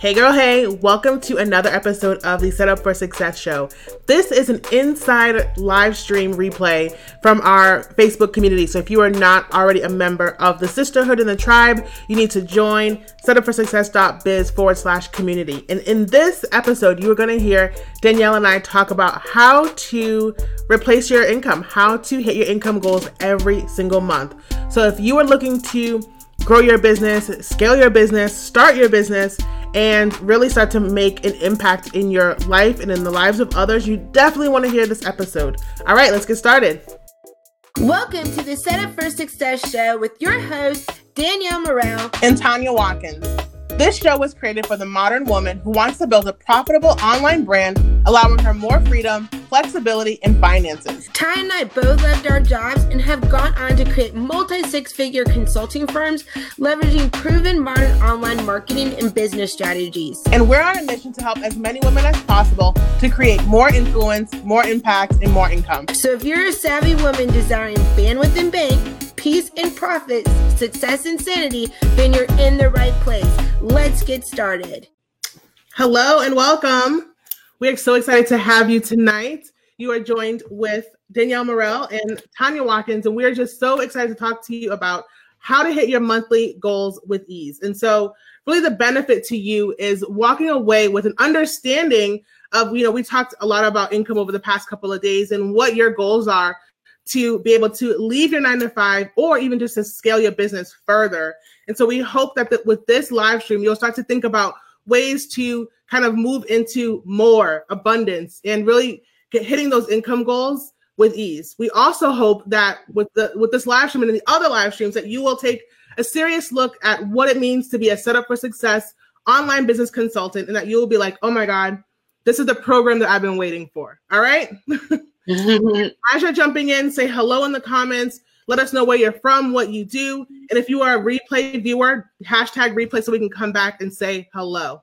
Hey girl, hey, welcome to another episode of the Setup for Success show. This is an inside live stream replay from our Facebook community. So if you are not already a member of the sisterhood in the tribe, you need to join setupforsuccess.biz/community. And in this episode, you are going to hear Danielle and I talk about how to replace your income, how to hit your income goals every single month. So if you are looking to grow your business, scale your business, start your business, and really start to make an impact in your life and in the lives of others, you definitely want to hear this episode. All right, let's get started. Welcome to the Setup for Success show with your hosts, Danielle Murrell and Tanya Watkins. This show was created for the modern woman who wants to build a profitable online brand, allowing her more freedom, flexibility, and finances. Ty and I both left our jobs and have gone on to create multi-six-figure consulting firms, leveraging proven modern online marketing and business strategies. And we're on a mission to help as many women as possible to create more influence, more impact, and more income. So if you're a savvy woman desiring bandwidth and bank, peace and profits, success and sanity, then you're in the right place. Let's get started. Hello and welcome. We are so excited to have you tonight. You are joined with Danielle Murrell and Tanya Watkins, and we are just so excited to talk to you about how to hit your monthly goals with ease. And so really the benefit to you is walking away with an understanding of, we talked a lot about income over the past couple of days and what your goals are, to be able to leave your 9-to-5 or even just to scale your business further. And so we hope that with this live stream, you'll start to think about ways to kind of move into more abundance and really get hitting those income goals with ease. We also hope that with this live stream and the other live streams that you will take a serious look at what it means to be a Setup for Success online business consultant, and that you'll be like, oh my God, this is the program that I've been waiting for. All right. As you're jumping in, say hello in the comments. Let us know where you're from, what you do. And if you are a replay viewer, hashtag replay so we can come back and say hello.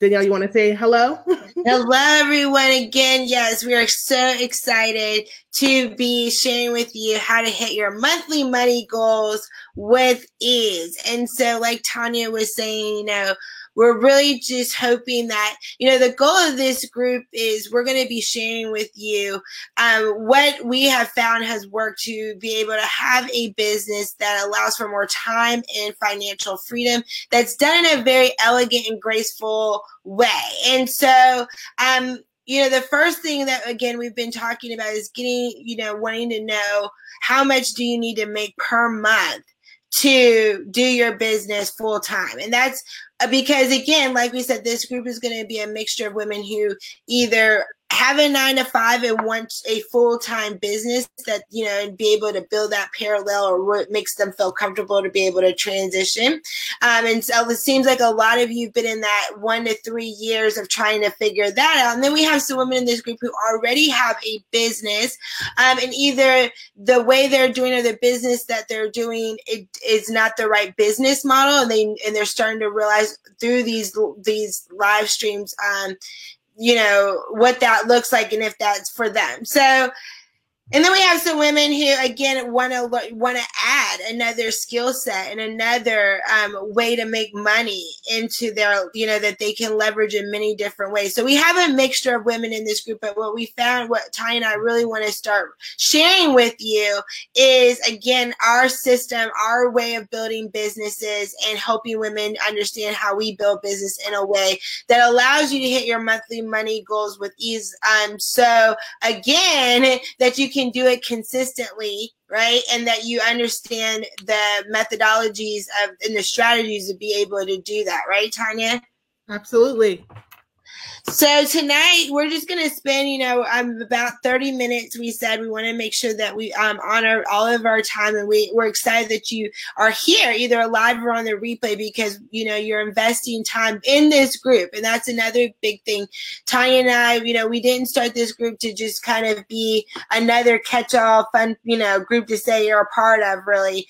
Danielle, you want to say hello? Hello, everyone. Again, yes, we are so excited to be sharing with you how to hit your monthly money goals with ease. And so like Tanya was saying, we're really just hoping that, the goal of this group is we're going to be sharing with you what we have found has worked to be able to have a business that allows for more time and financial freedom that's done in a very elegant and graceful way. And so, the first thing that, again, we've been talking about is getting, wanting to know how much do you need to make per month to do your business full time. And that's because, again, like we said, this group is going to be a mixture of women who either have a 9-to-5 and want a full-time business that, and be able to build that parallel or what makes them feel comfortable to be able to transition. And so it seems like a lot of you've been in that 1 to 3 years of trying to figure that out. And then we have some women in this group who already have a business, and either the way they're doing or the business that they're doing, it is not the right business model. And they're starting to realize through these live streams, what that looks like and if that's for them. So, and then we have some women who, again, want to add another skill set and another way to make money into their, that they can leverage in many different ways. So we have a mixture of women in this group, but what we found, what Ty and I really want to start sharing with you is, again, our system, our way of building businesses and helping women understand how we build business in a way that allows you to hit your monthly money goals with ease. So again, that you can do it consistently, right? And that you understand the methodologies and the strategies to be able to do that, right, Tanya? Absolutely. So tonight we're just going to spend, about 30 minutes. We said we want to make sure that we honor all of our time, and we're excited that you are here, either live or on the replay, because, you're investing time in this group. And that's another big thing. Tanya and I, we didn't start this group to just kind of be another catch-all fun, group to say you're a part of, really.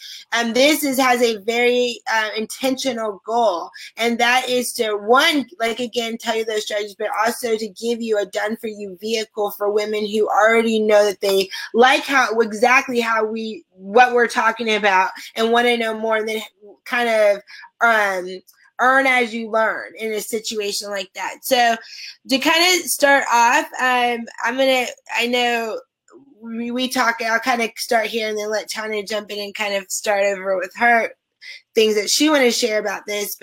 This has a very intentional goal, and that is to, one, like, again, tell you those strategies, but also to give you a done-for-you vehicle for women who already know that they like what we're talking about and want to know more, and then kind of earn as you learn in a situation like that. So to kind of start off, I'll kind of start here and then let Tanya jump in and kind of start over with her things that she wanted to share about this.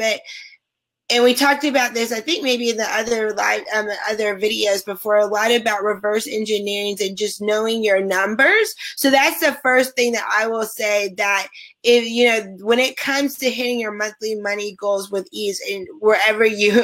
And we talked about this, I think maybe in the other live, other videos before, a lot about reverse engineering and just knowing your numbers. So that's the first thing that I will say, that if you know, when it comes to hitting your monthly money goals with ease, and wherever you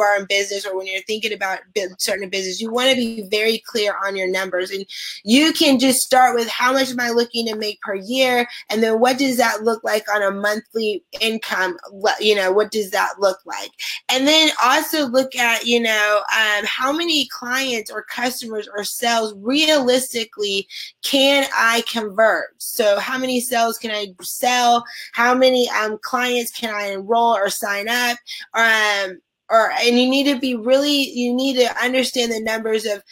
are in business, or when you're thinking about starting a business, you want to be very clear on your numbers. And you can just start with, how much am I looking to make per year, and then what does that look like on a monthly income? You know, what does that look like? And then also look at, you know, how many clients or customers or sales realistically can I convert? So how many sales can I sell? How many clients can I enroll or sign up? And you need to understand the numbers of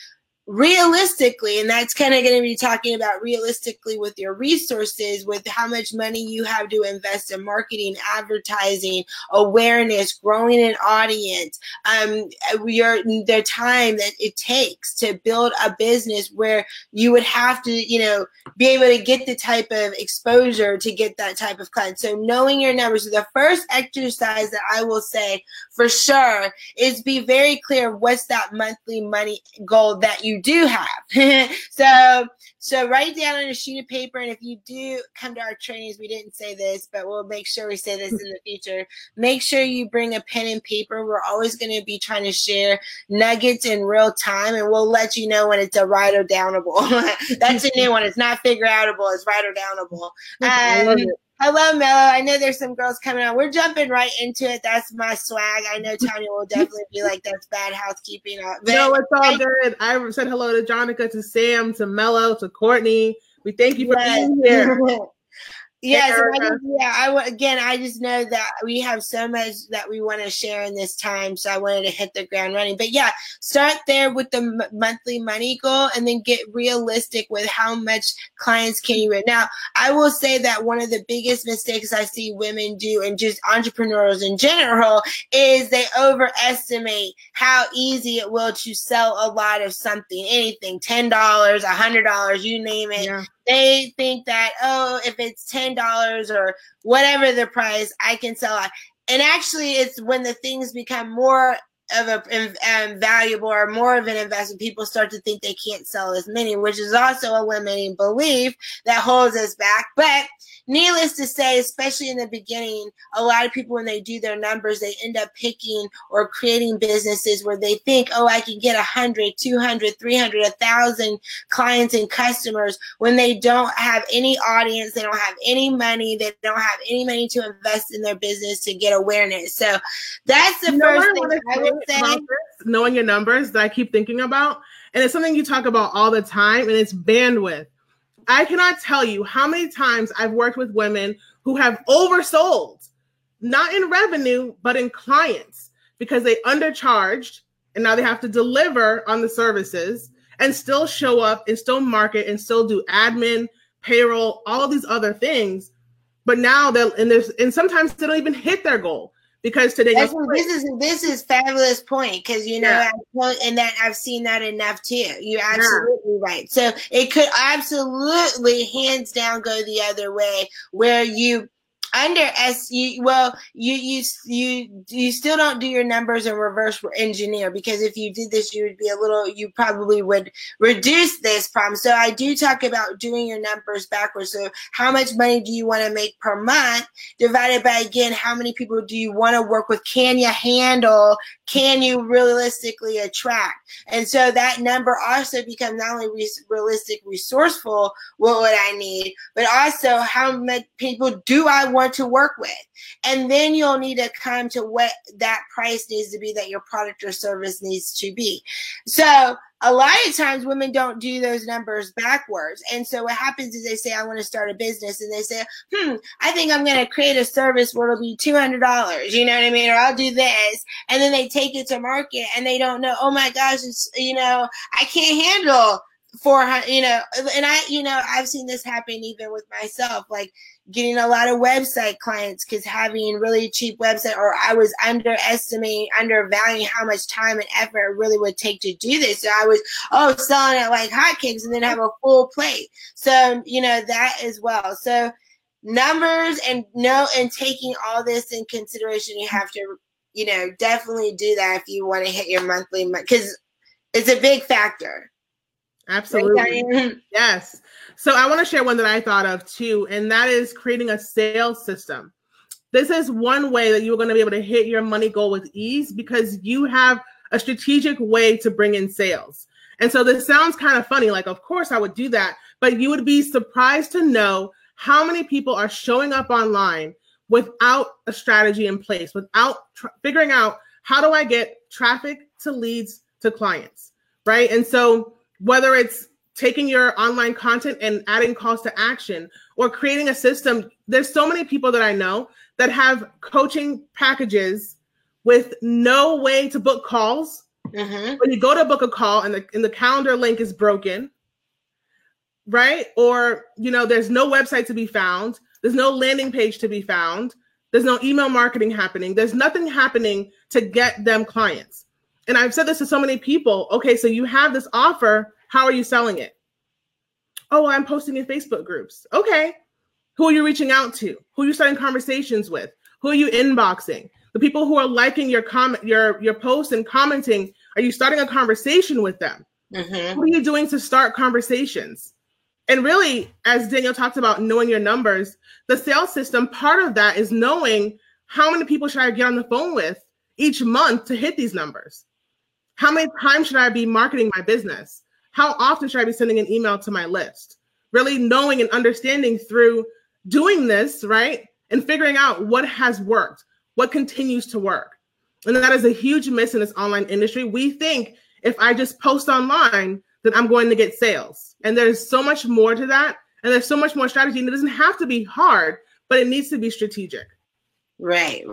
realistically, and that's kind of going to be talking about realistically with your resources, with how much money you have to invest in marketing, advertising, awareness, growing an audience, the time that it takes to build a business where you would have to, you know, be able to get the type of exposure to get that type of client. So knowing your numbers. So the first exercise that I will say for sure is, be very clear what's that monthly money goal that you do have. So write down on a sheet of paper, and if you do come to our trainings, we didn't say this, but we'll make sure we say this in the future. Make sure you bring a pen and paper. We're always going to be trying to share nuggets in real time, and we'll let you know when it's a write or downable. That's a new one. It's not figure outable, it's write or downable. Hello, Mello. I know there's some girls coming on. We're jumping right into it. That's my swag. I know Tanya will definitely be like, that's bad housekeeping. No, it's all good. I said hello to Jonica, to Sam, to Mello, to Courtney. We thank you for being here. Yes, I just know that we have so much that we want to share in this time, so I wanted to hit the ground running. But yeah, start there with the monthly money goal, and then get realistic with how much clients can you win. Now, I will say that one of the biggest mistakes I see women do, and just entrepreneurs in general, is they overestimate how easy it will to sell a lot of something, anything, $10, $100, you name it. Yeah. They think that, oh, if it's $10 or whatever the price, I can sell it. And actually, it's when the things become more of a valuable or more of an investment, people start to think they can't sell as many, which is also a limiting belief that holds us back. But needless to say, especially in the beginning, a lot of people, when they do their numbers, they end up picking or creating businesses where they think, oh, I can get 100, 200, 300, 1,000 clients and customers, when they don't have any audience, they don't have any money, they don't have any money to invest in their business to get awareness. So that's the first thing I would say. Knowing your numbers that I keep thinking about, and it's something you talk about all the time, and it's bandwidth. I cannot tell you how many times I've worked with women who have oversold, not in revenue, but in clients, because they undercharged, and now they have to deliver on the services and still show up and still market and still do admin, payroll, all of these other things. But now and sometimes they don't even hit their goal. Because today, this is fabulous point, because you know, and that I've seen that enough too. You're absolutely right. So it could absolutely, hands down, go the other way, where you you still don't do your numbers and reverse engineer, because if you did this, you probably would reduce this problem. So I do talk about doing your numbers backwards. So how much money do you want to make per month, divided by, again, how many people do you want to work with? Can you handle? Can you realistically attract? And so that number also becomes not only realistic, resourceful, what would I need, but also how many people do I want to work with? And then you'll need to come to what that price needs to be, that your product or service needs to be. So a lot of times women don't do those numbers backwards. And so what happens is, they say, I want to start a business. And they say, I think I'm going to create a service where it'll be $200. You know what I mean? Or I'll do this. And then they take it to market, and they don't know, oh my gosh, it's, you know, I can't handle for her, you know, and I, you know, I've seen this happen even with myself, like getting a lot of website clients because having really cheap website, or I was undervaluing how much time and effort it really would take to do this. So I was, selling it like hotcakes and then have a full plate. So, you know, that as well. So numbers and taking all this in consideration, you have to, you know, definitely do that if you want to hit your monthly, because it's a big factor. Absolutely. Yes. So I want to share one that I thought of too, and that is creating a sales system. This is one way that you're going to be able to hit your money goal with ease because you have a strategic way to bring in sales. And so this sounds kind of funny, like, of course I would do that, but you would be surprised to know how many people are showing up online without a strategy in place, without figuring out how do I get traffic to leads to clients, right? And so whether it's taking your online content and adding calls to action or creating a system, there's so many people that I know that have coaching packages with no way to book calls. Mm-hmm. When you go to book a call and the calendar link is broken, right? Or, you know, there's no website to be found. There's no landing page to be found. There's no email marketing happening. There's nothing happening to get them clients. And I've said this to so many people. Okay, so you have this offer. How are you selling it? Oh, I'm posting in Facebook groups. Okay. Who are you reaching out to? Who are you starting conversations with? Who are you inboxing? The people who are liking your posts and commenting, are you starting a conversation with them? Mm-hmm. What are you doing to start conversations? And really, as Danielle talked about knowing your numbers, the sales system, part of that is knowing how many people should I get on the phone with each month to hit these numbers. How many times should I be marketing my business? How often should I be sending an email to my list? Really knowing and understanding through doing this, right? And figuring out what has worked, what continues to work. And that is a huge miss in this online industry. We think if I just post online, then I'm going to get sales. And there's so much more to that. And there's so much more strategy. And it doesn't have to be hard, but it needs to be strategic. Right.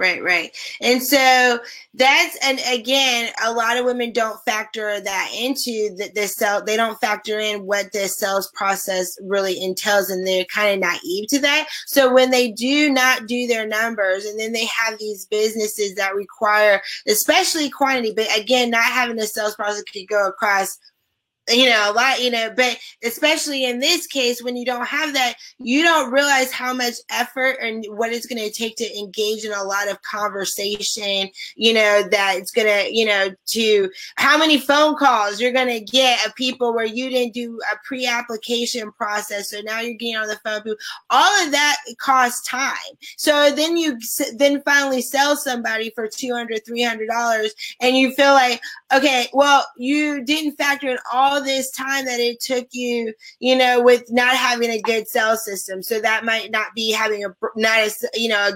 And so that's, and again, a lot of women don't factor that into the sales. They don't factor in what the sales process really entails, and they're kind of naive to that. So when they do not do their numbers, and then they have these businesses that require, especially quantity, but again, not having a sales process could go across, you know, a lot, you know, but especially in this case, when you don't have that, you don't realize how much effort and what it's going to take to engage in a lot of conversation, you know, that it's going to, you know, to how many phone calls you're going to get of people where you didn't do a pre-application process. So now you're getting on the phone. All of that costs time. So then you finally sell somebody for $200, $300 and you feel like, okay, well, you didn't factor in all this time that it took you, you know, with not having a good sales system. So that might not be having a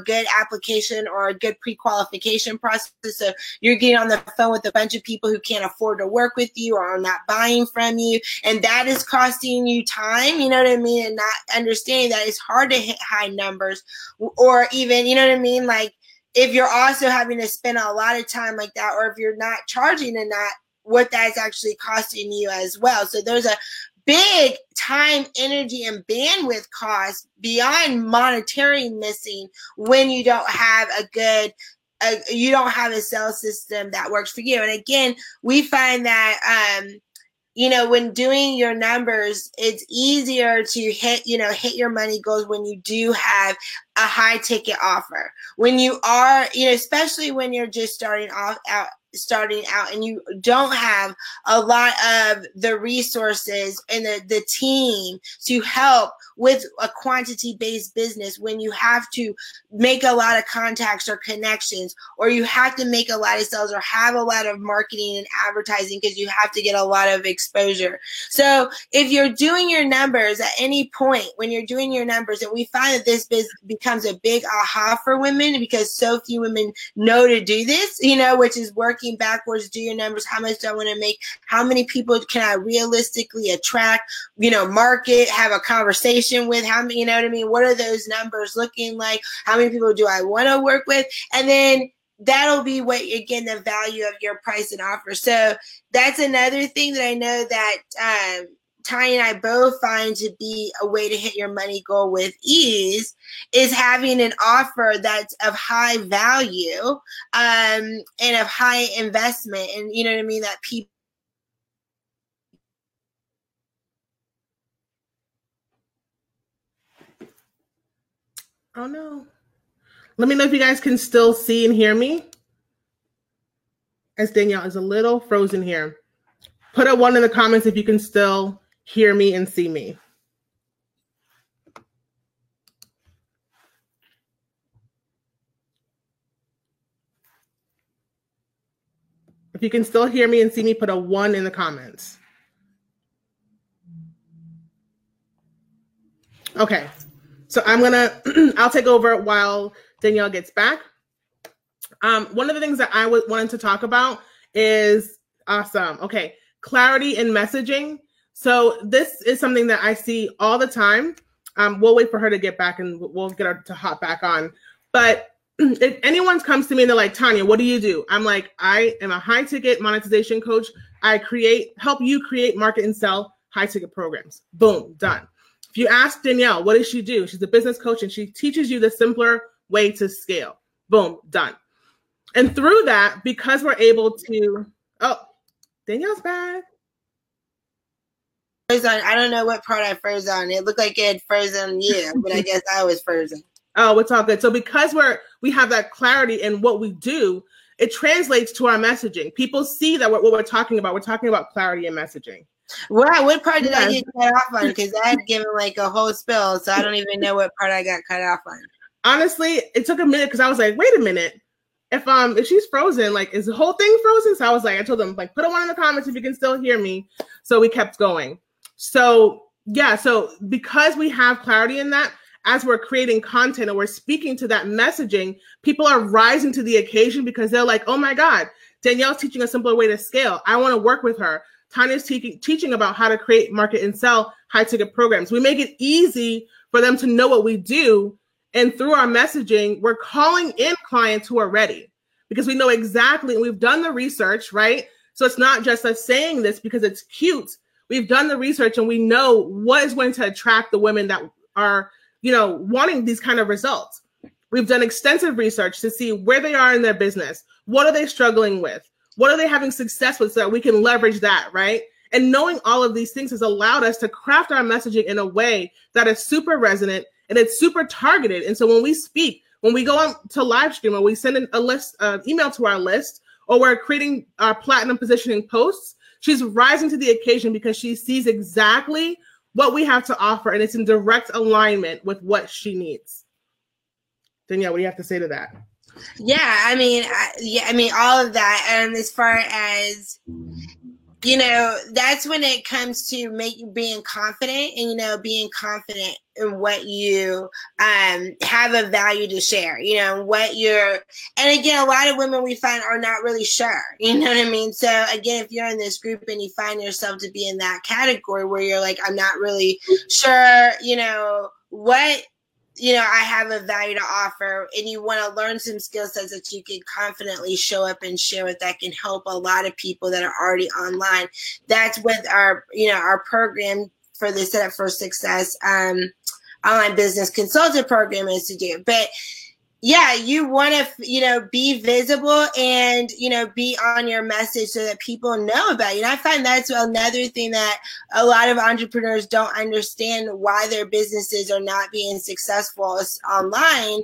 good application or a good pre-qualification process. So you're getting on the phone with a bunch of people who can't afford to work with you or are not buying from you. And that is costing you time, you know what I mean? And not understanding that it's hard to hit high numbers or even, you know what I mean? Like if you're also having to spend a lot of time like that, or if you're not charging and not, what that's actually costing you as well. So there's a big time, energy, and bandwidth cost beyond monetary missing when you don't have a sales system that works for you. And again, we find that, you know, when doing your numbers, it's easier to hit your money goals when you do have a high ticket offer. When you are, you know, especially when you're just starting out and you don't have a lot of the resources and the team to help with a quantity-based business, when you have to make a lot of contacts or connections, or you have to make a lot of sales or have a lot of marketing and advertising because you have to get a lot of exposure. So if you're doing your numbers at any point when you're doing your numbers, and we find that this becomes a big aha for women because so few women know to do this, you know, which is working backwards, do your numbers, how much do I want to make, how many people can I realistically attract, you know, market, have a conversation with, how many, you know what I mean? What are those numbers looking like? How many people do I want to work with? And then that'll be what you're getting the value of your price and offer. So that's another thing that I know that Tanya and I both find to be a way to hit your money goal with ease is having an offer that's of high value and of high investment. And you know what I mean? That people Let me know if you guys can still see and hear me, as Danielle is a little frozen here. Put a one in the comments if you can still hear me and see me. If you can still hear me and see me, put a one in the comments. Okay. So I'll take over while Danielle gets back. One of the things that I wanted to talk about is, okay, clarity in messaging. So this is something that I see all the time. We'll wait for her to get back and we'll get her to hop back on. But if anyone comes to me and they're like, Tanya, what do you do? I'm like, I am a high ticket monetization coach. I help you create, market, and sell high ticket programs. Boom, done. If you ask Danielle, what does she do? She's a business coach and she teaches you the simpler way to scale. Boom, done. And through that, because we're able to, Danielle's back. I don't know what part I froze on. It looked like it had frozen you, but I guess I was frozen. Oh, it's all good. So because we have that clarity in what we do, it translates to our messaging. People see that what we're talking about. We're talking about clarity in messaging. Wow, what part did I get cut off on? Because I had given like a whole spill, so I don't even know what part I got cut off on. Honestly, it took a minute because I was like, wait a minute. If she's frozen, like, is the whole thing frozen? So I was like, I told them, like, put a one in the comments if you can still hear me. So we kept going. So, yeah, so because we have clarity in that, as we're creating content and we're speaking to that messaging, people are rising to the occasion because they're like, oh, my God, Danielle's teaching a simpler way to scale. I want to work with her. Tanya's teaching about how to create, market, and sell high-ticket programs. We make it easy for them to know what we do. And through our messaging, we're calling in clients who are ready because we know exactly, and we've done the research, right? So it's not just us saying this because it's cute. We've done the research and we know what is going to attract the women that are, you know, wanting these kind of results. We've done extensive research to see where they are in their business. What are they struggling with? What are they having success with so that we can leverage that, right? And knowing all of these things has allowed us to craft our messaging in a way that is super resonant and it's super targeted. And so when we speak, when we go on to live stream or we send a list, email to our list, or we're creating our platinum positioning posts, she's rising to the occasion because she sees exactly what we have to offer and it's in direct alignment with what she needs. Danielle, what do you have to say to that? Yeah, I mean, all of that. And as far as, you know, that's when it comes to being confident and, you know, being confident in what you have a value to share, you know, and again, a lot of women we find are not really sure, you know what I mean? So again, if you're in this group and you find yourself to be in that category where you're like, I'm not really sure, you know, what, you know, I have a value to offer, and you want to learn some skill sets that you can confidently show up and share with that can help a lot of people that are already online. That's with our, you know, our program for the Setup for Success online business consultant program is to do. But yeah, you want to, you know, be visible and, you know, be on your message so that people know about you. And I find that's another thing that a lot of entrepreneurs don't understand, why their businesses are not being successful online.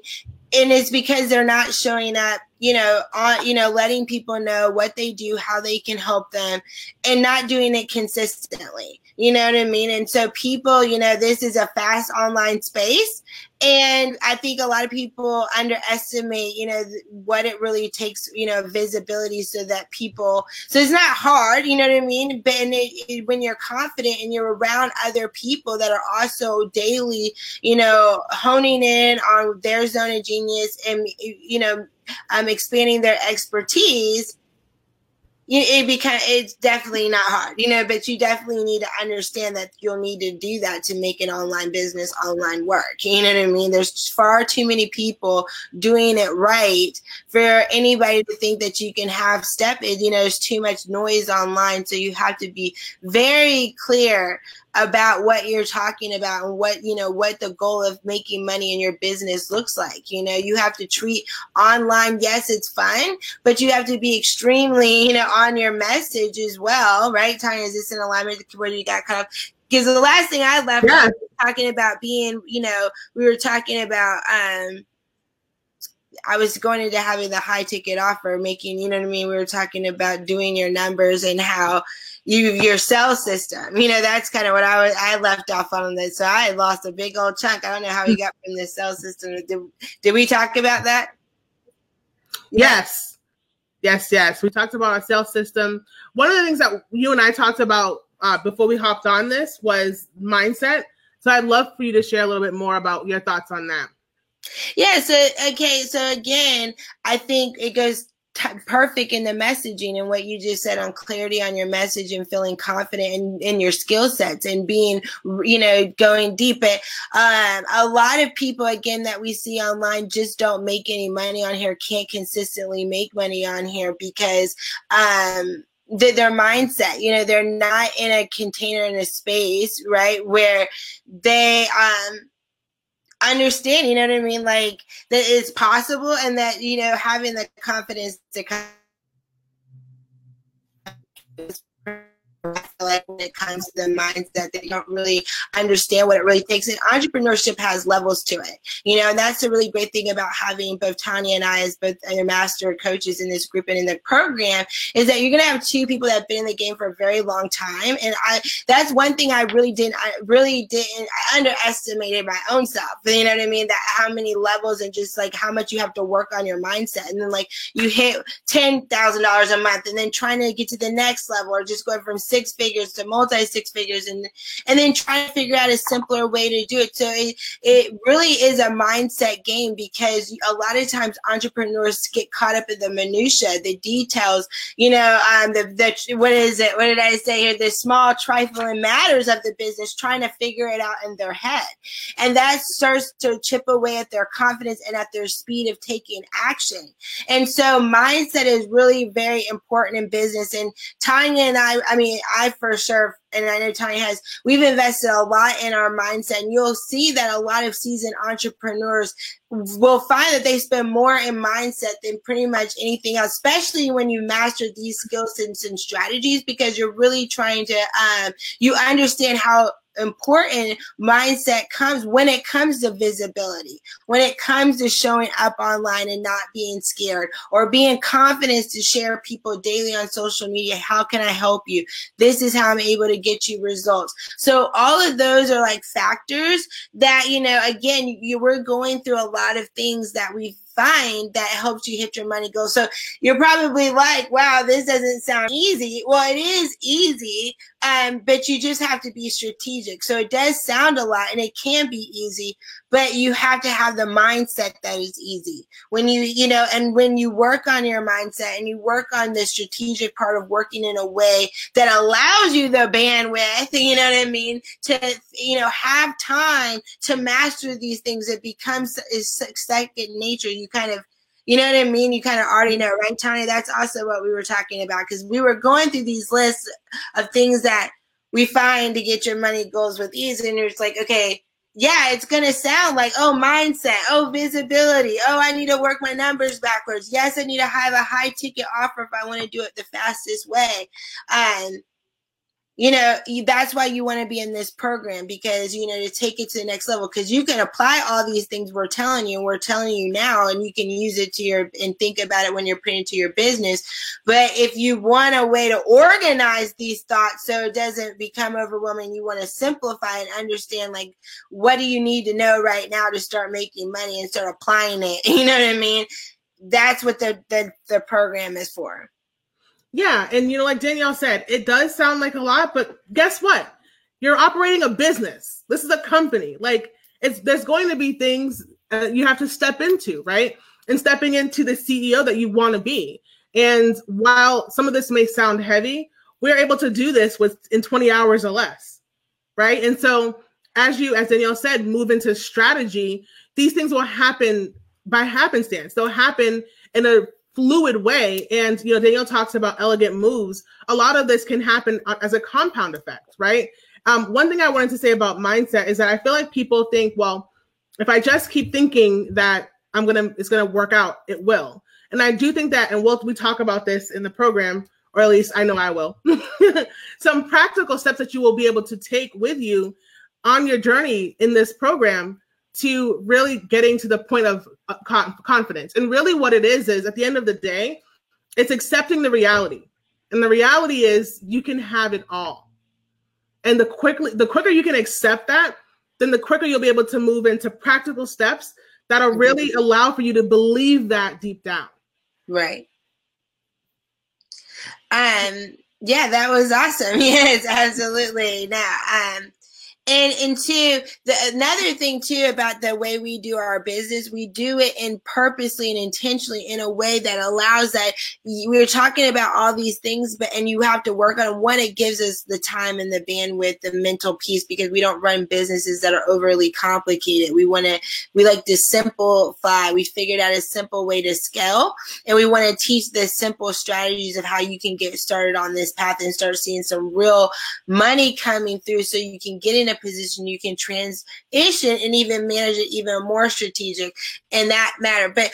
And it's because they're not showing up, you know, on, you know, letting people know what they do, how they can help them, and not doing it consistently. You know what I mean? And so people, you know, this is a fast online space. And I think a lot of people underestimate, you know, what it really takes, you know, visibility so it's not hard, you know what I mean? But when you're confident and you're around other people that are also daily, you know, honing in on their zone of genius and, you know, expanding their expertise, It's definitely not hard, but you definitely need to understand that you'll need to do that to make an online business, online work. You know what I mean? There's far too many people doing it right for anybody to think that you can half-step it. There's too much noise online. So you have to be very clear about what you're talking about and what the goal of making money in your business looks like. You have to treat online, yes, it's fun, but you have to be extremely, on your message as well, right? Tanya, is this in alignment where you got cut off? Because the last thing I left was talking about being, we were talking about, I was going into having the high ticket offer, making, we were talking about doing your numbers and how your sales system, that's kind of what I left off on this. So I lost a big old chunk. I don't know how we got from the sales system. Did we talk about that? Yes. We talked about our sales system. One of the things that you and I talked about before we hopped on this was mindset. So I'd love for you to share a little bit more about your thoughts on that. Yeah. So again, I think it goes perfect in the messaging and what you just said on clarity on your message and feeling confident in your skill sets and being, going deep. But a lot of people, again, that we see online just don't make any money on here, can't consistently make money on here because their mindset, they're not in a container, in a space, right, where they understand, like that it's possible and that, having the confidence to come when it comes to the mindset that you don't really understand what it really takes. And entrepreneurship has levels to it, and that's the really great thing about having both Tanya and I as both our master coaches in this group and in the program is that you're going to have two people that have been in the game for a very long time. And that's one thing I underestimated my own self, that how many levels and just like how much you have to work on your mindset. And then like you hit $10,000 a month and then trying to get to the next level or just going from six figures to multi six figures and then try to figure out a simpler way to do it. So it really is a mindset game because a lot of times entrepreneurs get caught up in the minutia, the details, what did I say here? The small trifling matters of the business, trying to figure it out in their head. And that starts to chip away at their confidence and at their speed of taking action. And so mindset is really very important in business. And Tanya and I for sure, and I know Tanya has, we've invested a lot in our mindset, and you'll see that a lot of seasoned entrepreneurs will find that they spend more in mindset than pretty much anything else, especially when you master these skill sets and strategies, because you're really trying to, you understand how important mindset comes when it comes to visibility, when it comes to showing up online and not being scared or being confident to share people daily on social media. How can I help you? This is how I'm able to get you results. So all of those are like factors that, again, we're going through a lot of things that we've find that helps you hit your money goal. So you're probably like, wow, this doesn't sound easy. Well, it is easy, but you just have to be strategic. So it does sound a lot and it can be easy, but you have to have the mindset that is easy. When when you work on your mindset and you work on the strategic part of working in a way that allows you the bandwidth, to, have time to master these things, it becomes second nature. You kind of already know, right, Tanya? That's also what we were talking about because we were going through these lists of things that we find to get your money goals with ease. And it's like, okay, yeah, it's going to sound like, oh, mindset, oh, visibility, oh, I need to work my numbers backwards. Yes, I need to have a high ticket offer if I want to do it the fastest way. That's why you want to be in this program because, to take it to the next level, because you can apply all these things we're telling you now, and you can use it and think about it when you're putting it to your business. But if you want a way to organize these thoughts so it doesn't become overwhelming, you want to simplify and understand, like, what do you need to know right now to start making money and start applying it? You know what I mean? That's what the program is for. Yeah. And like Danielle said, it does sound like a lot, but guess what? You're operating a business. This is a company. Like there's going to be things you have to step into, right? And stepping into the CEO that you want to be. And while some of this may sound heavy, we're able to do this in 20 hours or less, right? And so as Danielle said, move into strategy, these things will happen by happenstance. They'll happen in a fluid way. And, you know, Danielle talks about elegant moves. A lot of this can happen as a compound effect, right? One thing I wanted to say about mindset is that I feel like people think, well, if I just keep thinking that it's going to work out, it will. And I do think that, and we talk about this in the program, or at least I know I will, some practical steps that you will be able to take with you on your journey in this program to really getting to the point of confidence. And really what it is at the end of the day, it's accepting the reality. And the reality is you can have it all. And the quicker you can accept that, then the quicker you'll be able to move into practical steps that'll really allow for you to believe that deep down. Right. Yeah, that was awesome. Yes, absolutely. Now, and two, another thing too about the way we do our business, we do it in purposely and intentionally in a way that allows that we were talking about all these things, and you have to work on one. It gives us the time and the bandwidth, the mental peace, because we don't run businesses that are overly complicated. We like to simplify. We figured out a simple way to scale, and we want to teach the simple strategies of how you can get started on this path and start seeing some real money coming through, so you can get in a position you can transition and even manage it even more strategic in that matter. But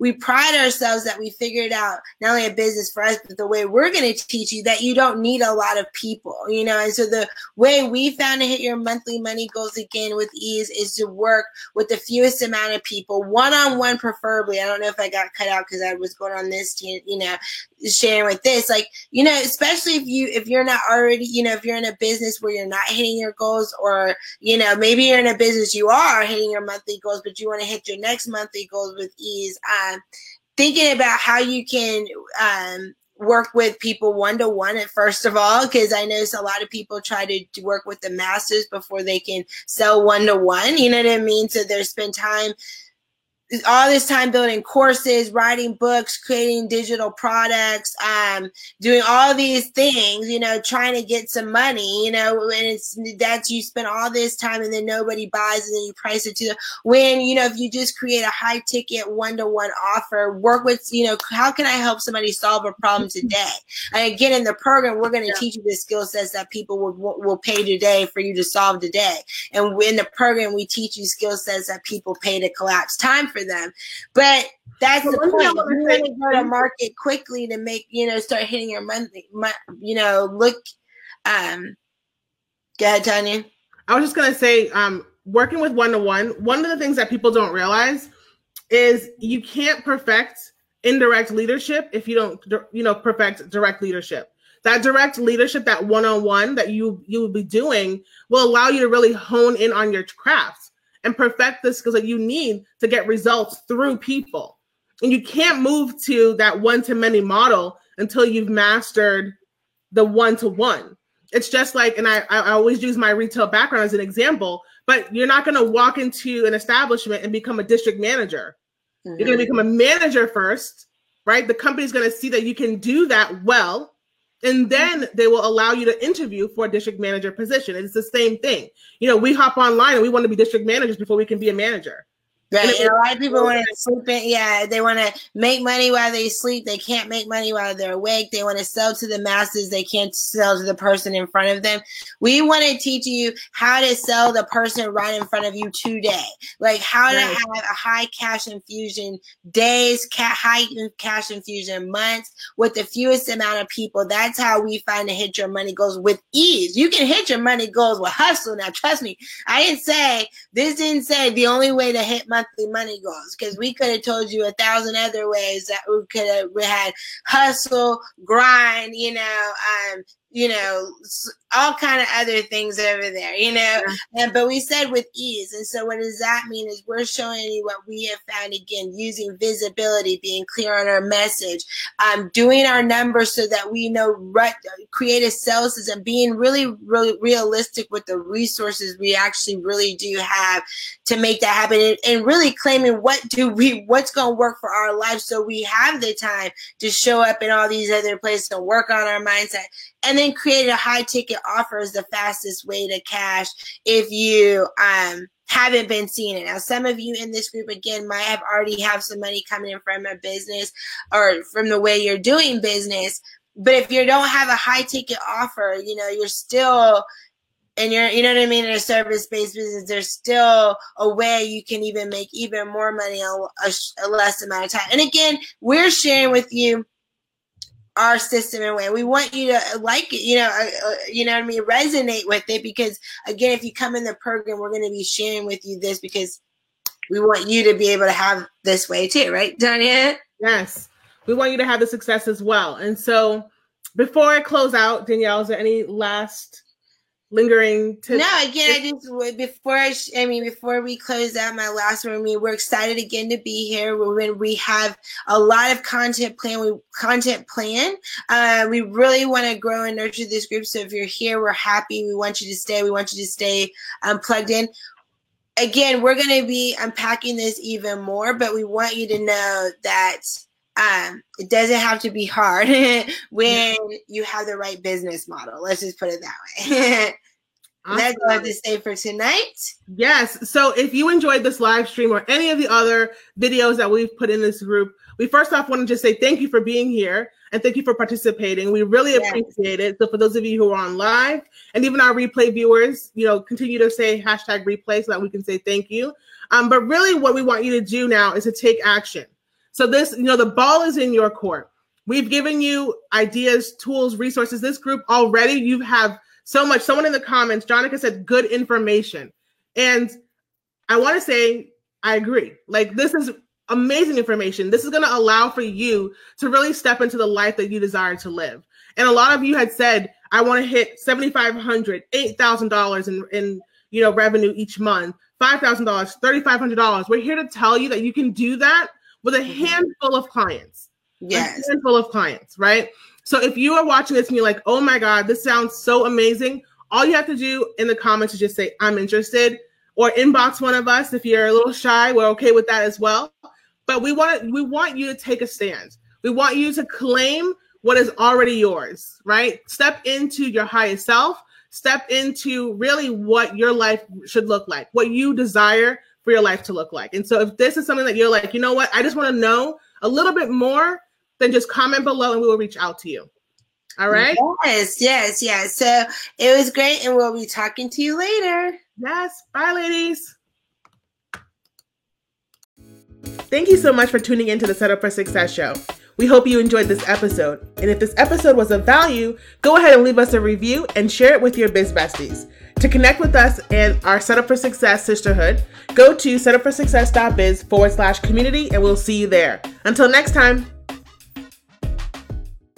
we pride ourselves that we figured out not only a business for us, but the way we're going to teach you that you don't need a lot of people, you know? And so the way we found to hit your monthly money goals again with ease is to work with the fewest amount of people, one-on-one preferably. I don't know if I got cut out because I was going on this, you know, sharing with this, like, you know, especially if you're not already, you know, if you're in a business where you're not hitting your goals, or, you know, maybe you're in a business, you are hitting your monthly goals, but you want to hit your next monthly goals with ease. Thinking about how you can work with people one-to-one at first of all, because I notice a lot of people try to work with the masters before they can sell one-to-one, you know what I mean? So there's been all this time building courses, writing books, creating digital products, doing all these things, you know, trying to get some money, you know, and you spend all this time and then nobody buys, and then you price it to when, you know, if you just create a high ticket one-to-one offer, work with, you know, how can I help somebody solve a problem today? And again, in the program, we're going to teach you the skill sets that people will pay today for you to solve today. And in the program, we teach you skill sets that people pay to collapse time for them. But that's the point. You want to go to market quickly to make, you know, start hitting your monthly, you know, look. Go ahead, Tanya. I was just going to say, working with one-to-one, one of the things that people don't realize is you can't perfect indirect leadership if you don't, you know, perfect direct leadership. That direct leadership, that one-on-one that you will be doing will allow you to really hone in on your craft and perfect the skills that you need to get results through people. And you can't move to that one-to-many model until you've mastered the one-to-one. It's just like, and I always use my retail background as an example, but you're not gonna walk into an establishment and become a district manager. Mm-hmm. You're gonna become a manager first, right? The company's gonna see that you can do that well, and then they will allow you to interview for a district manager position. And it's the same thing. You know, we hop online and we want to be district managers before we can be a manager. Right. And a lot of people want to sleep in. Yeah. They want to make money while they sleep. They can't make money while they're awake. They want to sell to the masses. They can't sell to the person in front of them. We want to teach you how to sell the person right in front of you today. Like how to have a high cash infusion days, high cash infusion months with the fewest amount of people. That's how we find to hit your money goals with ease. You can hit your money goals with hustle. Now, trust me, this didn't say the only way to hit monthly money goals, because we could have told you 1,000 other ways that we had hustle, grind, you know, you know, all kind of other things over there, you know, but we said with ease. And so what does that mean is we're showing you what we have found, again, using visibility, being clear on our message, doing our numbers so that we know, create a sales system, being really, really realistic with the resources we actually really do have to make that happen, and really claiming what's going to work for our life so we have the time to show up in all these other places and work on our mindset. And then create a high ticket offer is the fastest way to cash if you haven't been seeing it. Now, some of you in this group, again, might have already have some money coming in from a business or from the way you're doing business. But if you don't have a high ticket offer, you know, you're still... And you're, you know what I mean? In a service-based business, there's still a way you can even make even more money on a less amount of time. And again, we're sharing with you our system and way. We want you to like it, you know what I mean? Resonate with it, because again, if you come in the program, we're going to be sharing with you this because we want you to be able to have this way too, right, Tanya? Yes. We want you to have the success as well. And so before I close out, Danielle, is there any last lingering tips? No, again, I just before we close out, my last one, we're excited again to be here. We have a lot of content planned. We really want to grow and nurture this group. So if you're here, we're happy. We want you to stay. We want you to stay plugged in. Again, we're going to be unpacking this even more, but we want you to know that it doesn't have to be hard when you have the right business model. Let's just put it that way. Awesome. That's all I have to say for tonight. Yes. So if you enjoyed this live stream or any of the other videos that we've put in this group, we first off want to just say thank you for being here and thank you for participating. We really appreciate it. So for those of you who are on live and even our replay viewers, you know, continue to say hashtag replay so that we can say thank you. But really what we want you to do now is to take action. So this, you know, the ball is in your court. We've given you ideas, tools, resources. This group already, you have so much. Someone in the comments, Jonica, said good information. And I want to say, I agree. Like, this is amazing information. This is going to allow for you to really step into the life that you desire to live. And a lot of you had said, I want to hit $7,500, $8,000 in you know, revenue each month, $5,000, $3,500. We're here to tell you that you can do that with a handful of clients. Yes. A handful of clients, right? So if you are watching this and you're like, oh my God, this sounds so amazing, all you have to do in the comments is just say, I'm interested, or inbox one of us. If you're a little shy, we're okay with that as well. But we want you to take a stand. We want you to claim what is already yours, right? Step into your highest self. Step into really what your life should look like, what you desire for your life to look like. And so if this is something that you're like, you know what, I just want to know a little bit more, then just comment below and we will reach out to you. All right? Yes. So it was great, and we'll be talking to you later. Yes. Bye, ladies. Thank you so much for tuning into the Setup for Success show. We hope you enjoyed this episode. And if this episode was of value, go ahead and leave us a review and share it with your biz besties. To connect with us and our Setup for Success sisterhood, go to setupforsuccess.biz/community, and we'll see you there. Until next time.